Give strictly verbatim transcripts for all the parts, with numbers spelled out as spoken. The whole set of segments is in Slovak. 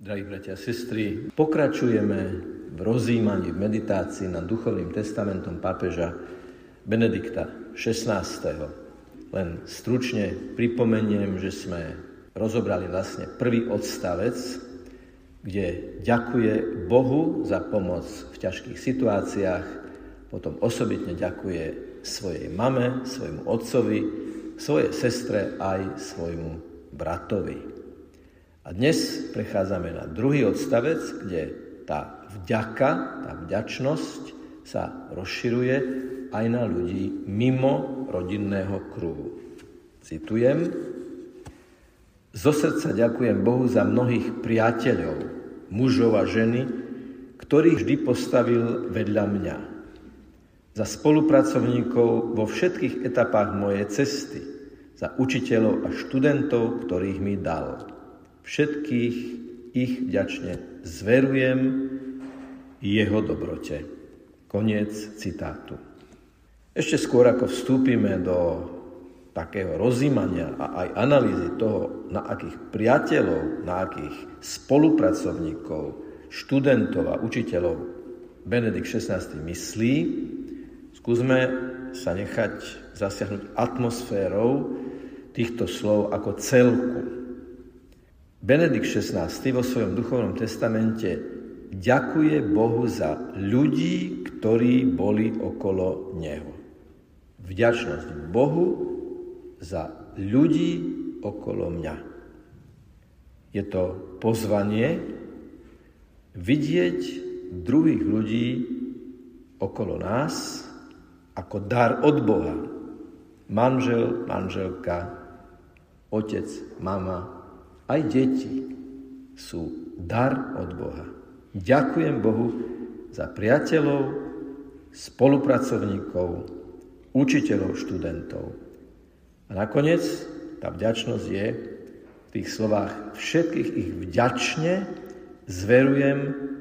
Drahí bratia a sestry, pokračujeme v rozjímaní, v meditácii nad duchovným testamentom pápeža Benedikta šestnásteho. Len stručne pripomeniem, že sme rozobrali vlastne prvý odstavec, kde ďakuje Bohu za pomoc v ťažkých situáciách, potom osobitne ďakuje svojej mame, svojmu otcovi, svojej sestre aj svojmu bratovi. A dnes prechádzame na druhý odstavec, kde tá vďaka, tá vďačnosť sa rozširuje aj na ľudí mimo rodinného kruhu. Citujem. Zo srdca ďakujem Bohu za mnohých priateľov, mužov a ženy, ktorých vždy postavil vedľa mňa. Za spolupracovníkov vo všetkých etapách mojej cesty, za učiteľov a študentov, ktorých mi dal. Všetkých ich vďačne zverujem jeho dobrote. Koniec citátu. Ešte skôr, ako vstúpime do takého rozjímania a aj analýzy toho, na akých priateľov, na akých spolupracovníkov, študentov a učiteľov Benedikt šestnásty myslí, skúsme sa nechať zasiahnuť atmosférou týchto slov ako celku. Benedikt šestnásty vo svojom duchovnom testamente ďakuje Bohu za ľudí, ktorí boli okolo neho. Vďačnosť Bohu za ľudí okolo mňa. Je to pozvanie vidieť druhých ľudí okolo nás ako dar od Boha. Manžel, manželka, otec, mama, aj deti sú dar od Boha. Ďakujem Bohu za priateľov, spolupracovníkov, učiteľov, študentov. A nakoniec tá vďačnosť je v tých slovách všetkých ich vďačne zverujem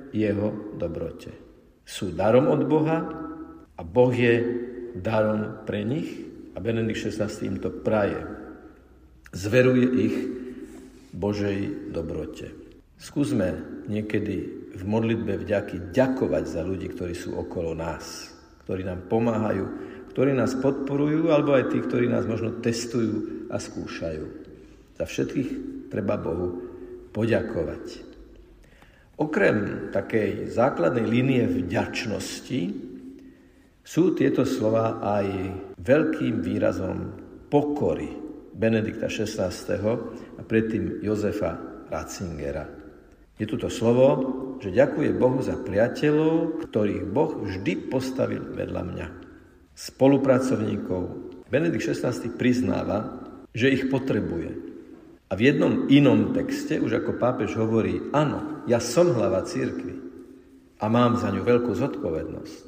jeho dobrote. Sú darom od Boha a Boh je darom pre nich a Benedikt šestnásty im to praje. Zveruje ich Božej dobrote. Skúsme niekedy v modlitbe vďaky ďakovať za ľudí, ktorí sú okolo nás, ktorí nám pomáhajú, ktorí nás podporujú, alebo aj tí, ktorí nás možno testujú a skúšajú. Za všetkých treba Bohu poďakovať. Okrem takej základnej línie vďačnosti sú tieto slova aj veľkým výrazom pokory Benedikta šestnásteho a predtým Jozefa Ratzingera. Je toto slovo, že ďakuje Bohu za priateľov, ktorých Boh vždy postavil vedľa mňa. Spolupracovníkov. Benedikt šestnásty priznáva, že ich potrebuje. A v jednom inom texte, už ako pápež hovorí, áno, ja som hlava cirkvi a mám za ňu veľkú zodpovednosť,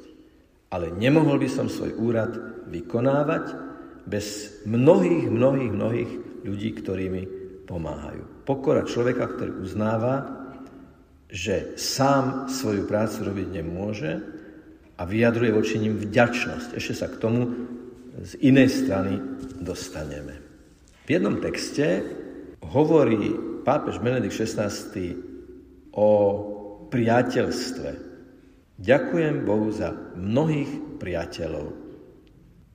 ale nemohol by som svoj úrad vykonávať bez mnohých, mnohých, mnohých ľudí, ktorí mi pomáhajú. Pokora človeka, ktorý uznáva, že sám svoju prácu robiť nemôže a vyjadruje voči nim vďačnosť. Ešte sa k tomu z inej strany dostaneme. V jednom texte hovorí pápež Benedikt šestnásty o priateľstve. Ďakujem Bohu za mnohých priateľov.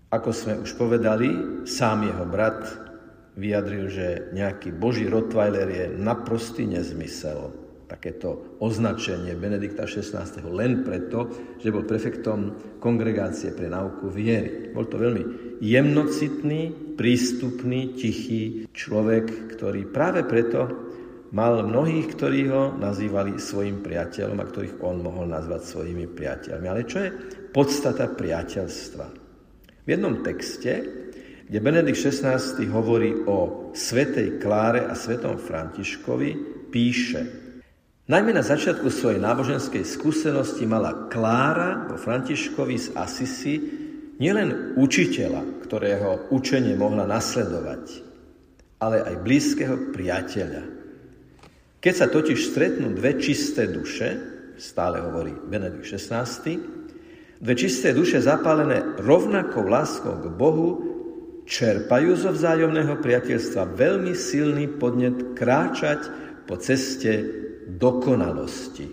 Ako sme už povedali, sám jeho brat vyjadril, že nejaký boží rottweiler je naprostý nezmysel. Takéto označenie Benedikta šestnásteho len preto, že bol prefektom kongregácie pre náuku viery. Bol to veľmi jemnocitný, prístupný, tichý človek, ktorý práve preto mal mnohých, ktorí ho nazývali svojim priateľom a ktorých on mohol nazvať svojimi priateľmi. Ale čo je podstata priateľstva? V jednom texte, kde Benedikt šestnásty hovorí o svätej Kláre a svätom Františkovi, píše: Najmä na začiatku svojej náboženskej skúsenosti mala Klára vo Františkovi z Asisi nielen učiteľa, ktorého učenie mohla nasledovať, ale aj blízkeho priateľa. Keď sa totiž stretnú dve čisté duše, stále hovorí Benedikt šestnásty, dve čisté duše zapálené rovnakou láskou k Bohu čerpajú zo vzájomného priateľstva veľmi silný podnet kráčať po ceste dokonalosti.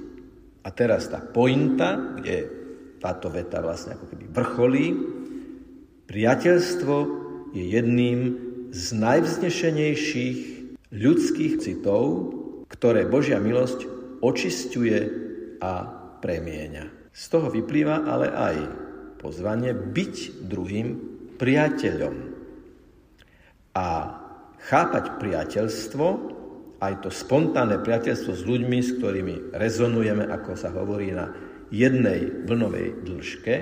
A teraz tá pointa, kde táto veta vlastne ako keby vrcholí, priateľstvo je jedným z najvznešenejších ľudských citov, ktoré Božia milosť očisťuje a premieňa. Z toho vyplýva ale aj pozvanie byť druhým priateľom. A chápať priateľstvo, aj to spontánne priateľstvo s ľuďmi, s ktorými rezonujeme, ako sa hovorí, na jednej vlnovej dĺžke,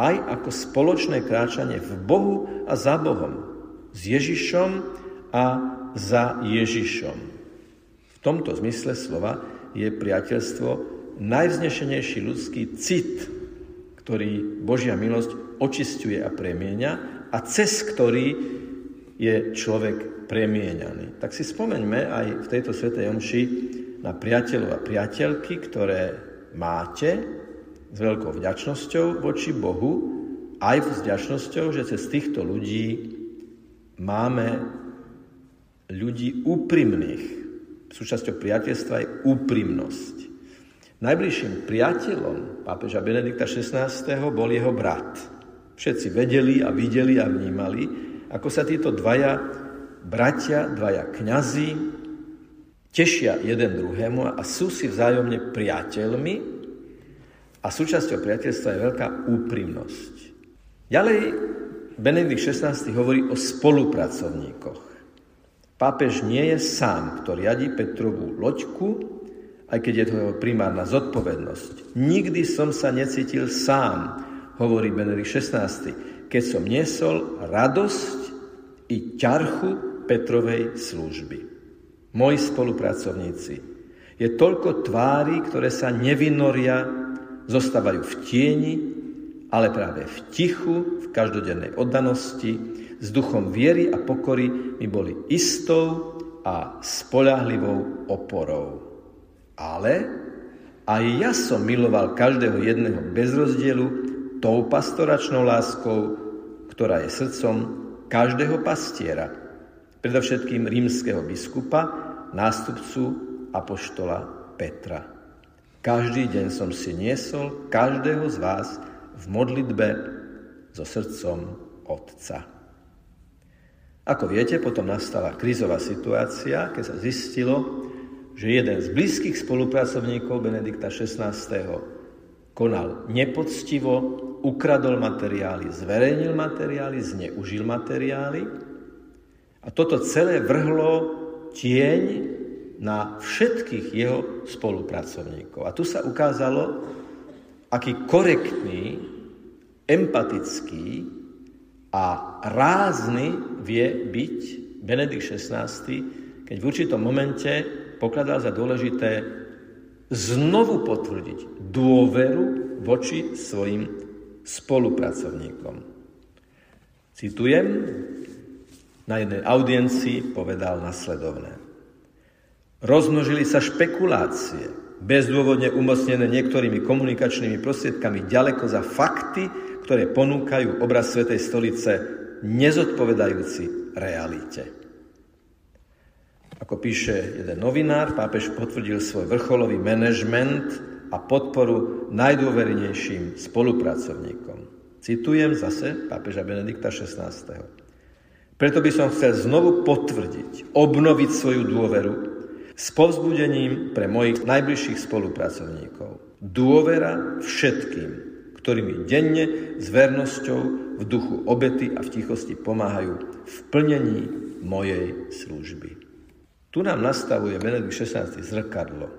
aj ako spoločné kráčanie v Bohu a za Bohom, s Ježišom a za Ježišom. V tomto zmysle slova je priateľstvo najvznešenejší ľudský cit, ktorý Božia milosť očisťuje a premieňa a cez ktorý je človek premieňaný. Tak si spomeňme aj v tejto svätej omši na priateľov a priateľky, ktoré máte s veľkou vďačnosťou voči Bohu, aj s vďačnosťou, že cez týchto ľudí máme ľudí úprimných. Súčasťou priateľstva je úprimnosť. Najbližším priateľom pápeža Benedikta šestnásteho bol jeho brat. Všetci vedeli a videli a vnímali, ako sa títo dvaja bratia, dvaja kňazi tešia jeden druhému a sú si vzájomne priateľmi a súčasťou priateľstva je veľká úprimnosť. Ďalej Benedikt šestnásty hovorí o spolupracovníkoch. Pápež nie je sám, kto riadi Petrovú loďku, aj keď je to jeho primárna zodpovednosť. Nikdy som sa necítil sám, hovorí Benedikt šestnásty, keď som niesol radosť i ťarchu Petrovej služby. Moji spolupracovníci, je toľko tvári, ktoré sa nevynoria, zostávajú v tieni, ale práve v tichu, v každodennej oddanosti, s duchom viery a pokory mi boli istou a spoľahlivou oporou. Ale aj ja som miloval každého jedného bez rozdielu tou pastoračnou láskou, ktorá je srdcom každého pastiera, predovšetkým rímskeho biskupa, nástupcu apoštola Petra. Každý deň som si niesol každého z vás v modlitbe so srdcom Otca. Ako viete, potom nastala krízová situácia, keď sa zistilo, že jeden z blízkych spolupracovníkov Benedikta šestnásteho konal nepoctivo, ukradol materiály, zverejnil materiály, zneužil materiály a toto celé vrhlo tieň na všetkých jeho spolupracovníkov. A tu sa ukázalo, aký korektný, empatický a rázny vie byť Benedikt šestnásty, keď v určitom momente pokladal za dôležité znovu potvrdiť dôveru voči svojim spolupracovníkom. Citujem, na jednej audiencii povedal nasledovné. Rozmnožili sa špekulácie, bezdôvodne umocnené niektorými komunikačnými prostriedkami ďaleko za fakty, ktoré ponúkajú obraz Svätej stolice nezodpovedajúci realite. Ako píše jeden novinár, pápež potvrdil svoj vrcholový manažment a podporu najdôvernejším spolupracovníkom. Citujem zase pápeža Benedikta šestnásteho. Preto by som chcel znovu potvrdiť, obnoviť svoju dôveru s povzbudením pre mojich najbližších spolupracovníkov. Dôvera všetkým, ktorými denne s vernosťou v duchu obety a v tichosti pomáhajú v plnení mojej služby. Tu nám nastavuje Benedikt šestnásty zrkadlo.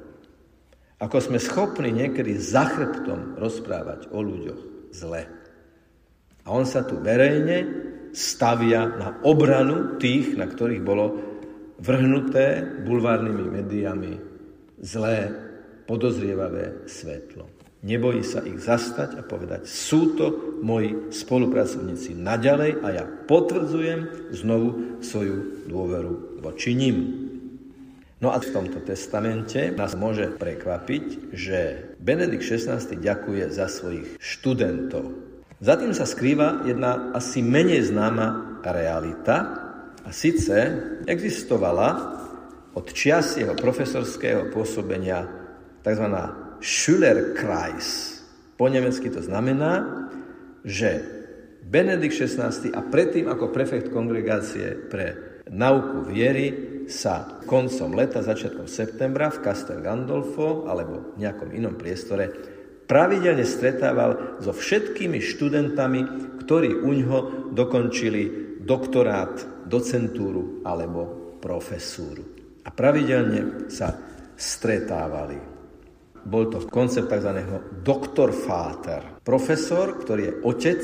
Ako sme schopní niekedy za chrbtom rozprávať o ľuďoch zle. A on sa tu verejne stavia na obranu tých, na ktorých bolo vrhnuté bulvárnymi médiami zlé, podozrievavé svetlo. Nebojí sa ich zastať a povedať, sú to moji spolupracovníci naďalej a ja potvrdzujem znovu svoju dôveru voči nim. No a v tomto testamente nás môže prekvapiť, že Benedikt šestnásty ďakuje za svojich študentov. Za tým sa skrýva jedna asi menej známa realita a síce existovala od čias jeho profesorského pôsobenia tzv. Schülerkreis. Po nemecky to znamená, že Benedikt šestnásty a predtým ako prefekt kongregácie pre nauku viery sa koncom leta, začiatkom septembra v Castel Gandolfo alebo v nejakom inom priestore pravidelne stretával so všetkými študentami, ktorí uňho dokončili doktorát, docentúru alebo profesúru. A pravidelne sa stretávali. Bol to koncept tzv. Doktorvater, profesor, ktorý je otec,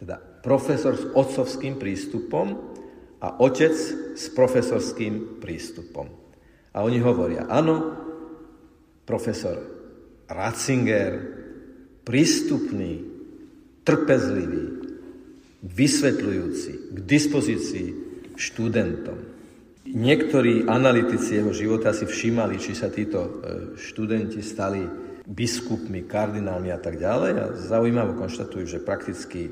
teda profesor s otcovským prístupom, a otec s profesorským prístupom. A oni hovoria, áno, profesor Ratzinger, prístupný, trpezlivý, vysvetľujúci, k dispozícii študentom. Niektorí analytici jeho života si všímali, či sa títo študenti stali biskupmi, kardinálmi a tak ďalej. A zaujímavo konštatujú, že prakticky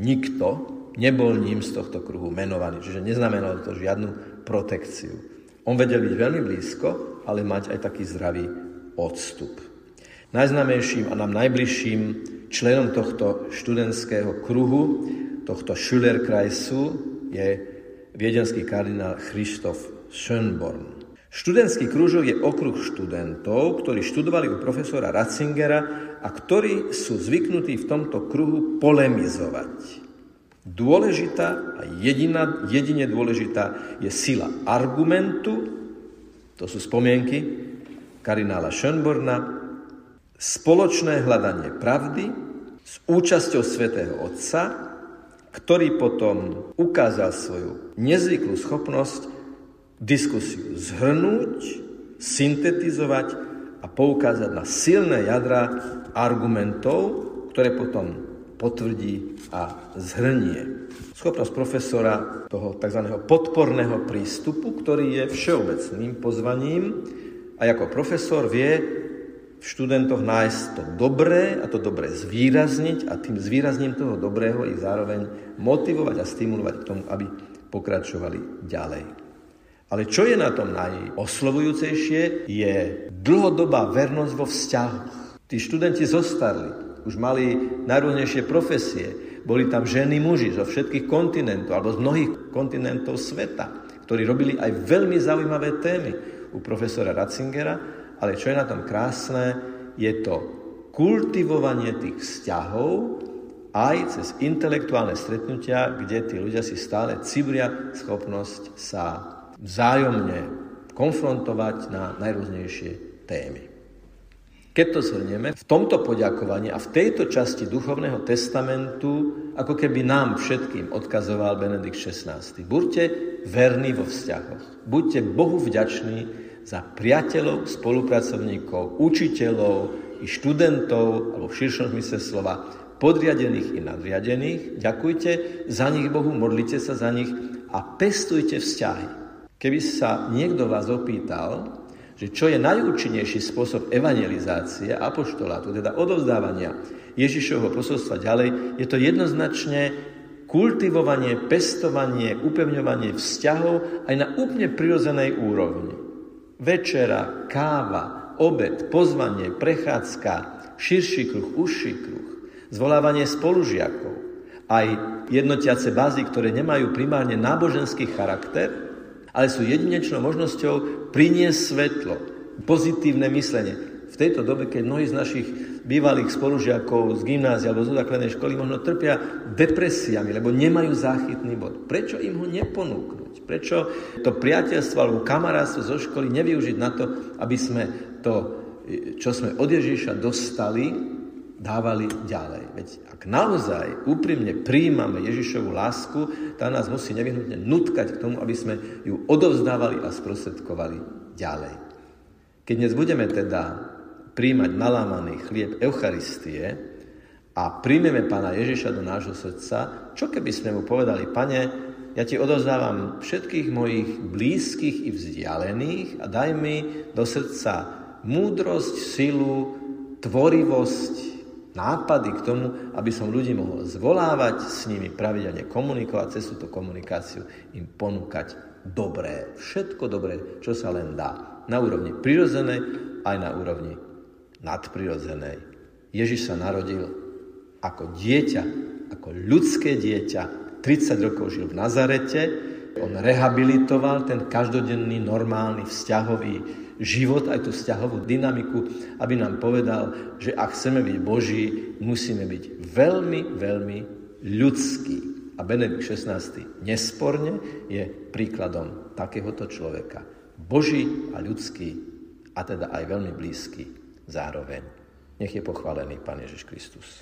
nikto nebol ním z tohto kruhu menovaný, čiže neznamenalo to žiadnu protekciu. On vedel byť veľmi blízko, ale mať aj taký zdravý odstup. Najznámejším a nám najbližším členom tohto študentského kruhu, tohto Schülerkreisu, je viedenský kardinál Christoph Schönborn. Študentský kružok je okruh študentov, ktorí študovali u profesora Ratzingera a ktorí sú zvyknutí v tomto kruhu polemizovať. Dôležitá a jediná, jedine dôležitá je sila argumentu, to sú spomienky kardinála Schönborna, spoločné hľadanie pravdy s účasťou svätého Otca, ktorý potom ukázal svoju nezvyklú schopnosť diskusiu zhrnúť, syntetizovať a poukázať na silné jadrá argumentov, ktoré potom potvrdí a zhrnie. Schopnosť profesora toho tzv. Podporného prístupu, ktorý je všeobecným pozvaním a ako profesor vie v študentoch nájsť to dobré a to dobré zvýrazniť a tým zvýrazním toho dobrého ich zároveň motivovať a stimulovať k tomu, aby pokračovali ďalej. Ale čo je na tom najoslovujúcejšie, je dlhodobá vernosť vo vzťahoch. Tí študenti zostali. Už mali najrôznejšie profesie. Boli tam ženy, muži zo všetkých kontinentov alebo z mnohých kontinentov sveta, ktorí robili aj veľmi zaujímavé témy u profesora Ratzingera. Ale čo je na tom krásne, je to kultivovanie tých vzťahov aj cez intelektuálne stretnutia, kde tí ľudia si stále cibria schopnosť sa vzájomne konfrontovať na najrôznejšie témy. Keď to zhrnieme, v tomto poďakovaní a v tejto časti duchovného testamentu, ako keby nám všetkým odkazoval Benedikt šestnásty. Buďte verní vo vzťahoch. Buďte Bohu vďační za priateľov, spolupracovníkov, učiteľov i študentov, alebo v širšom zmysle slova, podriadených i nadriadených. Ďakujte za nich Bohu, modlite sa za nich a pestujte vzťahy. Keby sa niekto vás opýtal, že čo je najúčinnejší spôsob evangelizácie a apoštolátu, teda odovzdávania Ježišovho posolstva ďalej, je to jednoznačne kultivovanie, pestovanie, upevňovanie vzťahov aj na úplne prirodzenej úrovni. Večera, káva, obed, pozvanie, prechádzka, širší kruh, užší kruh, zvolávanie spolužiakov, aj jednotiace bázy, ktoré nemajú primárne náboženský charakter, ale sú jedinečnou možnosťou priniesť svetlo, pozitívne myslenie. V tejto dobe, keď mnohí z našich bývalých spolužiakov z gymnázia alebo zo základnej školy možno trpia depresiami, lebo nemajú záchytný bod. Prečo im ho neponúknuť? Prečo to priateľstvo alebo kamarátstvo zo školy nevyužiť na to, aby sme to, čo sme od Ježiša dostali, dávali ďalej. Veď ak naozaj úprimne prijímame Ježišovu lásku, tá nás musí nevyhnutne nutkať k tomu, aby sme ju odovzdávali a sprostredkovali ďalej. Keď dnes budeme teda prijímať nalámaný chlieb Eucharistie a príjmeme Pána Ježiša do nášho srdca, čo keby sme mu povedali, Pane, ja ti odovzdávam všetkých mojich blízkych i vzdialených a daj mi do srdca múdrosť, silu, tvorivosť, nápady k tomu, aby som ľudí mohol zvolávať, s nimi pravidelne komunikovať, cez túto komunikáciu im ponúkať dobré, všetko dobré, čo sa len dá. Na úrovni prirodzenej, aj na úrovni nadprirodzenej. Ježiš sa narodil ako dieťa, ako ľudské dieťa. tridsať rokov žil v Nazarete, on rehabilitoval ten každodenný, normálny, vzťahový život, aj tú vzťahovú dynamiku, aby nám povedal, že ak chceme byť Boží, musíme byť veľmi, veľmi ľudskí. A Benedikt šestnásty nesporne je príkladom takéhoto človeka. Boží a ľudský, a teda aj veľmi blízky zároveň. Nech je pochválený Pán Ježiš Kristus.